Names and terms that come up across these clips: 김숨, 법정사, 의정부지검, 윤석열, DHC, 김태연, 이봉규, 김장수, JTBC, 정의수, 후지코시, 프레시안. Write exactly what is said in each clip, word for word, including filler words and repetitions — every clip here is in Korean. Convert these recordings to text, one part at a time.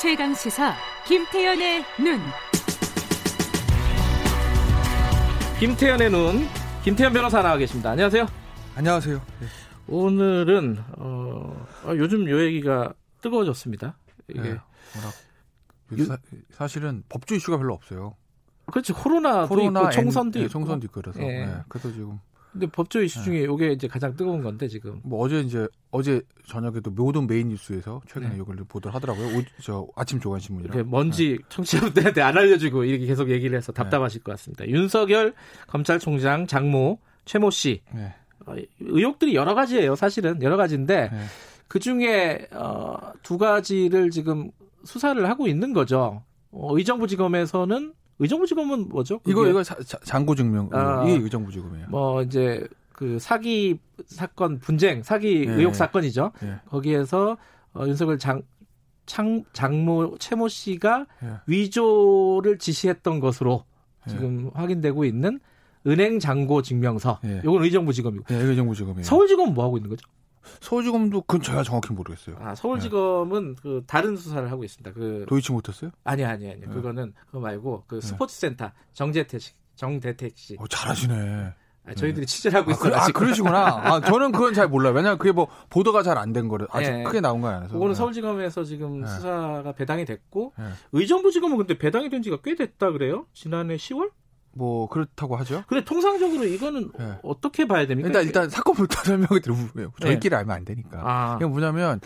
최강시사 김태연의 눈. 김태연의 눈. 김태연 변호사 나와 계십니다. 안녕하세요. 안녕하세요. 네. 오늘은 어, 요즘 요 얘기가 뜨거워졌습니다. 이게 네, 워낙 유, 사, 사실은 법조 이슈가 별로 없어요. 그렇지. 코로나도 코로나 있고 총선도 엔, 있고. 네, 총선도 있고 그래서. 네. 네, 그래서 지금. 근데 법조 이슈 중에 이게 네. 이제 가장 뜨거운 건데 지금. 뭐 어제 이제 어제 저녁에도 모든 메인 뉴스에서 최근에 이걸 네. 보도를 하더라고요. 오, 저 아침 조간 신문이랑. 뭔지 네. 청취자분들한테 안 알려주고 이렇게 계속 얘기를 해서 답답하실 네. 것 같습니다. 윤석열 검찰총장 장모 최모 씨 네. 어, 의혹들이 여러 가지예요. 사실은 여러 가지인데 네. 그 중에 어, 두 가지를 지금 수사를 하고 있는 거죠. 어, 의정부지검에서는 의정부지검은 뭐죠? 그게? 이거 이거 자, 잔고 증명 아, 이게 의정부지검이에요. 뭐 이제 그 사기 사건 분쟁 사기 네, 의혹 사건이죠. 네. 거기에서 어, 윤석열 장, 창, 장모 최모 씨가 네. 위조를 지시했던 것으로 지금 네. 확인되고 있는 은행 잔고 증명서. 네. 이건 의정부지검이고. 네, 의정부지검이에요. 서울지검은 뭐 하고 있는 거죠? 서울지검도 그건 제가 정확히 모르겠어요. 아, 서울지검은 네. 그 다른 수사를 하고 있습니다. 그 도이치모터스요? 아니 아니 아니. 네. 그거는 그거 말고 그 스포츠센터 네. 정재택 씨, 정대택 씨. 어, 잘하시네. 아, 저희들이 네. 취재를 하고 있어요. 아, 그, 아 그러시구나. 아, 저는 그건 잘 몰라요. 왜냐면 그게 뭐 보도가 잘 안 된 거를 아직 네. 크게 나온 거 아니라서. 그거는 서울지검에서 지금 네. 수사가 배당이 됐고 네. 의정부지검은 근데 배당이 된 지가 꽤 됐다 그래요? 지난해 시월? 뭐 그렇다고 하죠. 근데 통상적으로 이거는 네. 어떻게 봐야 됩니까? 일단 일단 사건부터 설명을 드려보세요. 저희끼리 네. 알면 안 되니까. 아. 이게 뭐냐면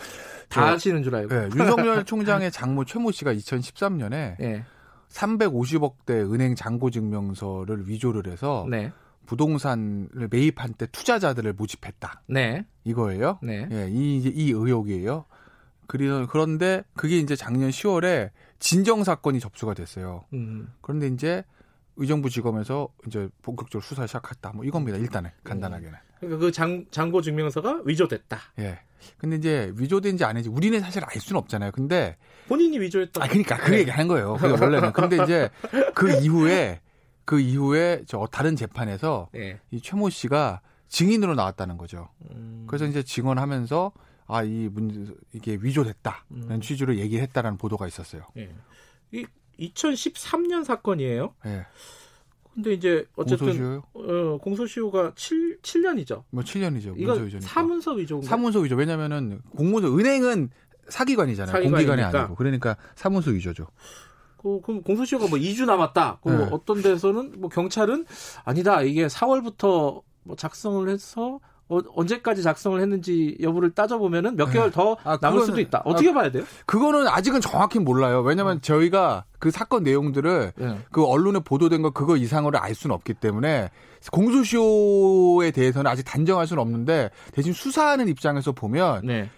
다 아시는 줄 알고. 네, 윤석열 총장의 장모 최모 씨가 이천십삼 년에 네. 삼백오십억 대 은행 잔고증명서를 위조를 해서 네. 부동산을 매입한 때 투자자들을 모집했다. 네. 이거예요. 네. 네, 이 이 의혹이에요. 그래서 그런데 그게 이제 작년 시월에 진정 사건이 접수가 됐어요. 음. 그런데 이제 의정부지검에서 이제 본격적으로 수사 시작했다. 뭐 이겁니다. 일단은 간단하게는. 그러니까 그 장, 장고 증명서가 위조됐다. 예. 근데 이제 위조된지 아닌지 우리는 사실 알 수는 없잖아요. 근데 본인이 위조했다. 아, 그러니까 그 네. 얘기하는 거예요. 그러니까 원래는. 근데 이제 그 이후에 그 이후에 저 다른 재판에서 네. 이 최모 씨가 증인으로 나왔다는 거죠. 음. 그래서 이제 증언하면서 아, 이 문제 이게 위조됐다라는 음. 취지로 얘기했다라는 보도가 있었어요. 예. 이 이천십삼 년 사건이에요. 네. 근데 이제 어쨌든 공소시효요? 어, 공소시효가 칠 년이죠. 뭐 칠 년이죠. 이건 사문서 위조인가? 사문서 위조. 왜냐면은 공문서 은행은 사기관이잖아요. 사기관이니까. 공기관이 아니고. 그러니까 사문서 위조죠. 그, 그럼 공소시효가 뭐 이 주 남았다. 그 네. 어떤 데서는 뭐 경찰은 아니다. 이게 사월부터 뭐 작성을 해서 어, 언제까지 작성을 했는지 여부를 따져보면은 몇 개월 더 아, 남을 그건, 수도 있다. 어떻게 아, 봐야 돼요? 그거는 아직은 정확히 몰라요. 왜냐면 어. 저희가 그 사건 내용들을 예. 그 언론에 보도된 거 그거 이상으로 알 수는 없기 때문에 공소시효에 대해서는 아직 단정할 수는 없는데 대신 수사하는 입장에서 보면 네.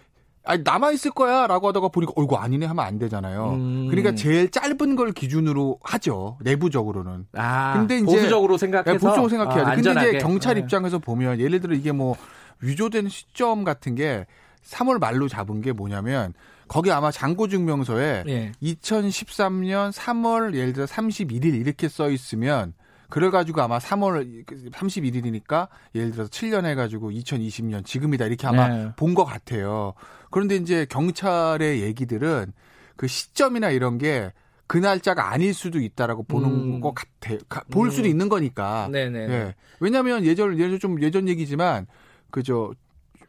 아니, 남아있을 거야 라고 하다가 보니까 어이구 아니네 하면 안 되잖아요. 음. 그러니까 제일 짧은 걸 기준으로 하죠. 내부적으로는. 아, 근데 이제 보수적으로 생각해서. 네, 보수적으로 생각해야죠. 아, 근데 이제 경찰 입장에서 보면 예를 들어 이게 뭐 위조된 시점 같은 게 삼월 말로 잡은 게 뭐냐면 거기 아마 잔고증명서에 예. 이천십삼 년 삼월 예를 들어 삼십일 일 이렇게 써 있으면 그래가지고 아마 삼월 삼십일 일이니까 예를 들어서 칠 년 해가지고 이천이십 년 지금이다 이렇게 아마 네. 본 것 같아요. 그런데 이제 경찰의 얘기들은 그 시점이나 이런 게 그 날짜가 아닐 수도 있다라고 보는 음. 것 같아요. 볼 음. 수도 있는 거니까. 네네. 예. 왜냐하면 예전 예전 좀 예전 얘기지만 그저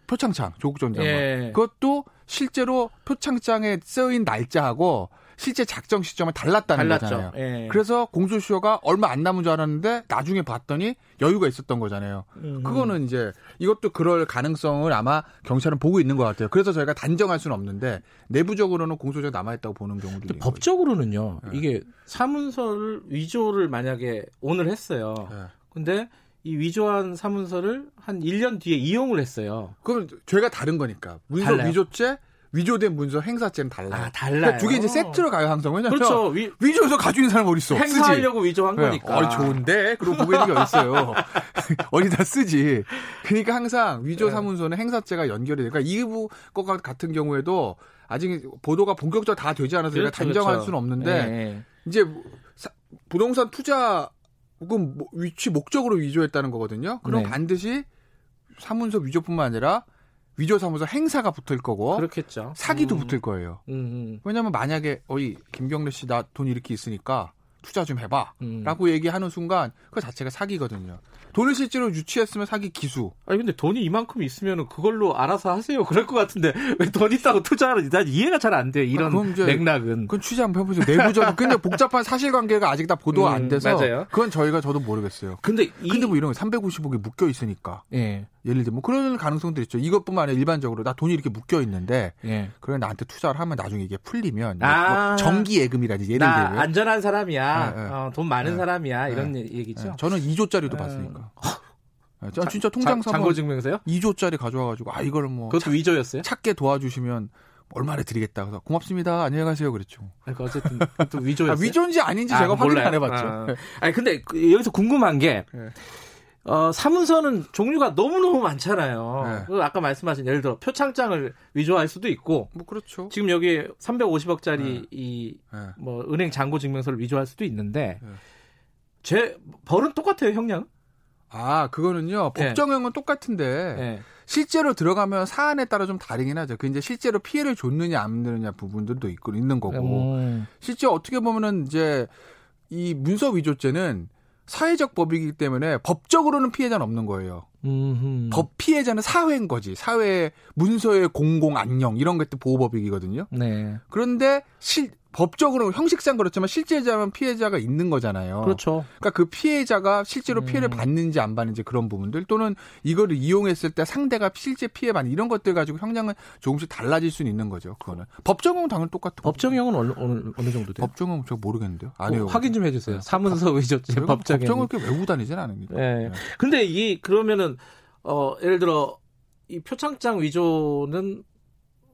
표창장 조국 전 장관 예. 그것도 실제로 표창장에 쓰인 날짜하고. 실제 작정 시점은 달랐다는 달랐죠. 거잖아요. 예. 그래서 공소시효가 얼마 안 남은 줄 알았는데 나중에 봤더니 여유가 있었던 거잖아요. 음. 그거는 이제 이것도 그럴 가능성을 아마 경찰은 보고 있는 것 같아요. 그래서 저희가 단정할 수는 없는데 내부적으로는 공소시효가 남아있다고 보는 경우도 있는 법적으로는요. 예. 이게 사문서를 위조를 만약에 오늘 했어요. 그런데 예. 이 위조한 사문서를 한 일 년 뒤에 이용을 했어요. 그럼 죄가 다른 거니까. 문서 달라요? 위조죄? 위조된 문서 행사죄는 달라요. 아, 달라요. 그러니까 두 개 이제 세트로 가요, 항상. 왜냐면 그렇죠. 위, 위조해서 가지고 있는 사람 어딨어. 행사하려고 쓰지. 위조한 네. 거니까. 어, 좋은데? 그러고 보고 있는 게 어딨어요. 어디다 쓰지. 그러니까 항상 위조 사문서는 네. 행사죄가 연결이 되니까 이 것 같은 경우에도 아직 보도가 본격적으로 다 되지 않아서 그렇죠, 제가 단정할 그렇죠. 수는 없는데 네. 이제 사, 부동산 투자 혹은 위치 목적으로 위조했다는 거거든요. 그럼 네. 반드시 사문서 위조뿐만 아니라 위조사무소 행사가 붙을 거고 그렇겠죠. 사기도 음. 붙을 거예요. 음. 왜냐하면 만약에 어이 김경래 씨 나 돈 이렇게 있으니까 투자 좀 해봐 음. 라고 얘기하는 순간 그 자체가 사기거든요. 돈을 실제로 유치했으면 사기 기수. 아니 근데 돈이 이만큼 있으면 그걸로 알아서 하세요 그럴 것 같은데 왜 돈 있다고 투자하는지 난 이해가 잘 안 돼. 이런 아, 이제, 맥락은. 그건 취재 한번 해보죠. 내부적인 근데 복잡한 사실관계가 아직 다 보도가 음, 안 돼서 맞아요. 그건 저희가 저도 모르겠어요. 근데, 이... 근데 뭐 이런 거 삼백오십억이 묶여 있으니까 예. 예를 들면 뭐 그런 가능성들이 있죠. 이것뿐만 아니라 일반적으로 나 돈이 이렇게 묶여 있는데 예. 그래 나한테 투자를 하면 나중에 이게 풀리면 아~ 뭐 정기예금이라든지 예를 들면 나 안전한 사람이야. 네, 네. 어, 돈 많은 네. 사람이야. 이런 네. 얘기죠. 네. 저는 이조짜리도 네. 봤으니까. 네. 자, 진짜 통장 사본 잔고증명서요? 이조짜리 가져와가지고 아 이거를 뭐 그것도 위조였어요? 찾게 도와주시면 얼마나 드리겠다. 그래서 고맙습니다. 안녕히 가세요. 그랬죠. 그러니까 어쨌든 또 위조였어요. 아, 위조인지 아닌지 아, 제가 몰라요. 확인 안 해봤죠. 아, 네. 아니 근데 여기서 궁금한 게. 네. 어, 사문서는 종류가 너무너무 많잖아요. 네. 아까 말씀하신 예를 들어 표창장을 위조할 수도 있고 뭐 그렇죠. 지금 여기 삼백오십억짜리 네. 이 네. 뭐 은행 잔고 증명서를 위조할 수도 있는데 네. 제 벌은 똑같아요, 형량? 아, 그거는요. 법정형은 네. 똑같은데 네. 실제로 들어가면 사안에 따라 좀 다르긴 하죠. 그 이제 실제로 피해를 줬느냐 안 줬느냐 부분들도 있고 있는 거고. 음. 실제 어떻게 보면은 이제 이 문서 위조죄는 사회적 법이기 때문에 법적으로는 피해자는 없는 거예요. 음흠. 법 피해자는 사회인 거지. 사회 문서의 공공 안녕 이런 것도 보호법이거든요. 네. 그런데 실 법적으로 형식상 그렇지만 실제자는 피해자가 있는 거잖아요. 그렇죠. 그러니까 그 피해자가 실제로 음. 피해를 받는지 안 받는지 그런 부분들 또는 이거를 이용했을 때 상대가 실제 피해 받는 이런 것들 가지고 형량은 조금씩 달라질 수는 있는 거죠. 그거는 법정형은 당연히 똑같고. 법정형은 어느, 어느, 어느 정도 돼요? 법정형은 저 모르겠는데요. 아니요. 뭐, 확인 좀 해주세요. 네. 사문서 위조죄 법정형. 법정을 그렇게 외우고 다니진 않으니까. 네. 네. 근데 이 그러면은 어 예를 들어 이 표창장 위조는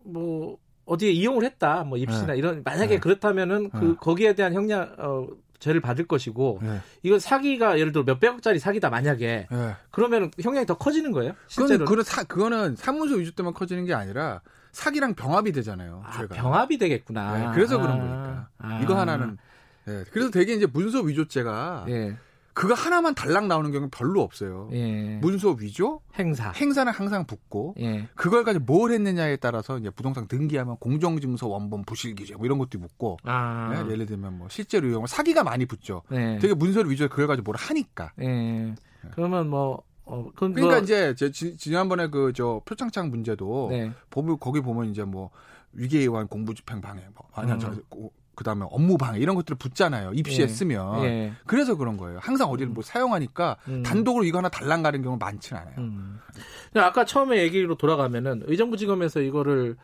뭐. 어디에 이용을 했다, 뭐 입시나 네. 이런 만약에 네. 그렇다면은 그 네. 거기에 대한 형량 어, 죄를 받을 것이고 네. 이건 사기가 예를 들어 몇백억짜리 사기다 만약에 네. 그러면은 형량이 더 커지는 거예요? 실제로 그건 사 그거는 사문서 위조 때만 커지는 게 아니라 사기랑 병합이 되잖아요. 아, 죄가. 병합이 되겠구나. 네, 그래서 아. 그런 거니까 아. 이거 하나는 네, 그래서 되게 이제 문서 위조죄가. 네. 그거 하나만 달랑 나오는 경우는 별로 없어요. 예. 문서 위조, 행사, 행사는 항상 붙고 예. 그걸 가지고 뭘 했느냐에 따라서 이제 부동산 등기하면 공정증서 원본 부실기재 뭐 이런 것도 붙고 아. 예? 예를 들면 뭐 실제로 이용을 사기가 많이 붙죠. 예. 되게 문서 위조 그걸 가지고 뭘 하니까. 예. 예. 그러면 뭐 어, 그러니까 뭐... 이제 제, 지, 지난번에 그 저 표창장 문제도 네. 보면 거기 보면 이제 뭐 위계에 의한 공부집행 방해 뭐 아니야 음. 저. 고, 그다음에 업무 방해 이런 것들을 붙잖아요. 입시에 예. 쓰면. 예. 그래서 그런 거예요. 항상 어디를 음. 뭐 사용하니까 음. 단독으로 이거 하나 달랑 가는 경우는 많지는 않아요. 음. 아까 처음에 얘기로 돌아가면은 의정부지검에서 이거를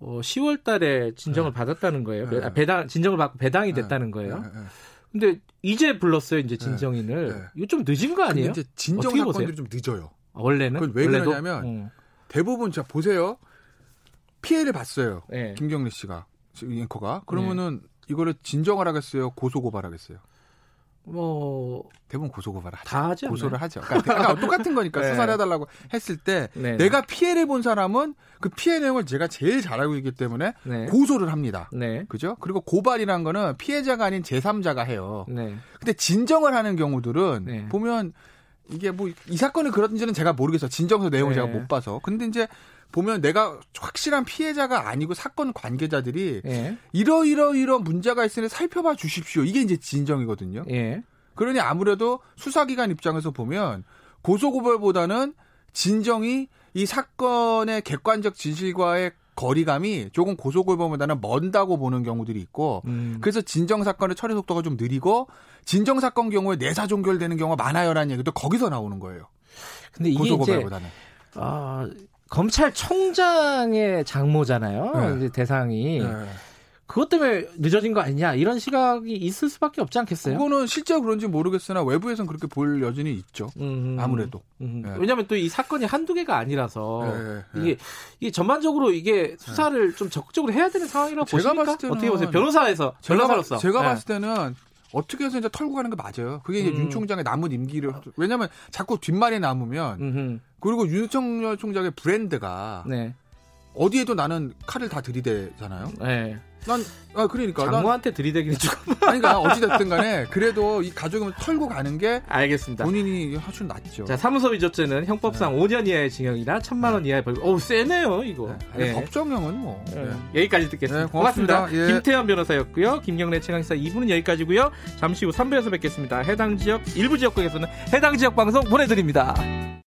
어 시월 달에 진정을 예. 받았다는 거예요. 예. 배당 진정을 받고 배당이 예. 됐다는 거예요. 예. 예. 근데 이제 불렀어요. 이제 진정인을. 예. 이거 좀 늦은 거 아니에요? 이제 진정 사건들이 좀 늦어요. 아, 원래는? 그건 왜 원래도? 그러냐면 음. 대부분 자 보세요. 피해를 봤어요. 예. 김경래 씨가. 앵커가 그러면은 네. 이거를 진정을 하겠어요, 고소 고발하겠어요. 뭐 대부분 고소 고발을 하죠. 다 하지 고소를 하죠. 그러니까 똑같은 거니까 네. 수사를 해달라고 했을 때 네. 내가 피해를 본 사람은 그 피해 내용을 제가 제일 잘 알고 있기 때문에 네. 고소를 합니다. 네. 그죠? 그리고 고발이란 거는 피해자가 아닌 제삼자가 해요. 네. 근데 진정을 하는 경우들은 네. 보면 이게 뭐 이 사건이 그런지는 제가 모르겠어요. 진정서 내용을 네. 제가 못 봐서. 근데 이제 보면 내가 확실한 피해자가 아니고 사건 관계자들이 예. 이러이러이러 문제가 있으니 살펴봐 주십시오. 이게 이제 진정이거든요. 예. 그러니 아무래도 수사기관 입장에서 보면 고소고발보다는 진정이 이 사건의 객관적 진실과의 거리감이 조금 고소고발보다는 먼다고 보는 경우들이 있고 음. 그래서 진정사건의 처리 속도가 좀 느리고 진정사건 경우에 내사 종결되는 경우가 많아요라는 얘기도 거기서 나오는 거예요. 근데 이게 고소고발보다는. 이제, 아... 검찰총장의 장모잖아요. 네. 이제 대상이. 네. 그것 때문에 늦어진 거 아니냐 이런 시각이 있을 수밖에 없지 않겠어요? 그거는 실제로 그런지 모르겠으나 외부에서는 그렇게 볼 여지는 있죠. 음, 아무래도. 음, 네. 왜냐하면 또 이 사건이 한두 개가 아니라서 네, 네. 이게, 이게 전반적으로 이게 수사를 네. 좀 적극적으로 해야 되는 상황이라고 제가 보십니까? 봤을 때는 어떻게 보세요? 변호사에서, 제가, 변호사로서. 제가 네. 봤을 때는 어떻게 해서 이제 털고 가는 게 맞아요. 그게 이제 음. 윤 총장의 남은 임기를. 왜냐하면 자꾸 뒷말이 남으면. 음흠. 그리고 윤석열 총장의 브랜드가 네. 어디에도 나는 칼을 다 들이대잖아요. 네. 난, 아, 그러니까. 장모한테 들이대기는 조금. 아니, 그러니까, 어찌됐든 간에, 그래도 이 가족을 털고 가는 게. 알겠습니다. 본인이 훨씬 낫죠. 자, 사무소 위조죄는 형법상 네. 오 년 이하의 징역이나 천만 원 이하의 벌금. 어우, 세네요, 이거. 네. 네. 법정형은 뭐. 네. 네. 여기까지 듣겠습니다. 네, 고맙습니다. 고맙습니다. 예. 김태연 변호사였고요. 김경래 최강시사 이 부는 여기까지고요. 잠시 후 삼 부에서 뵙겠습니다. 해당 지역, 일부 지역국에서는 해당 지역 방송 보내드립니다.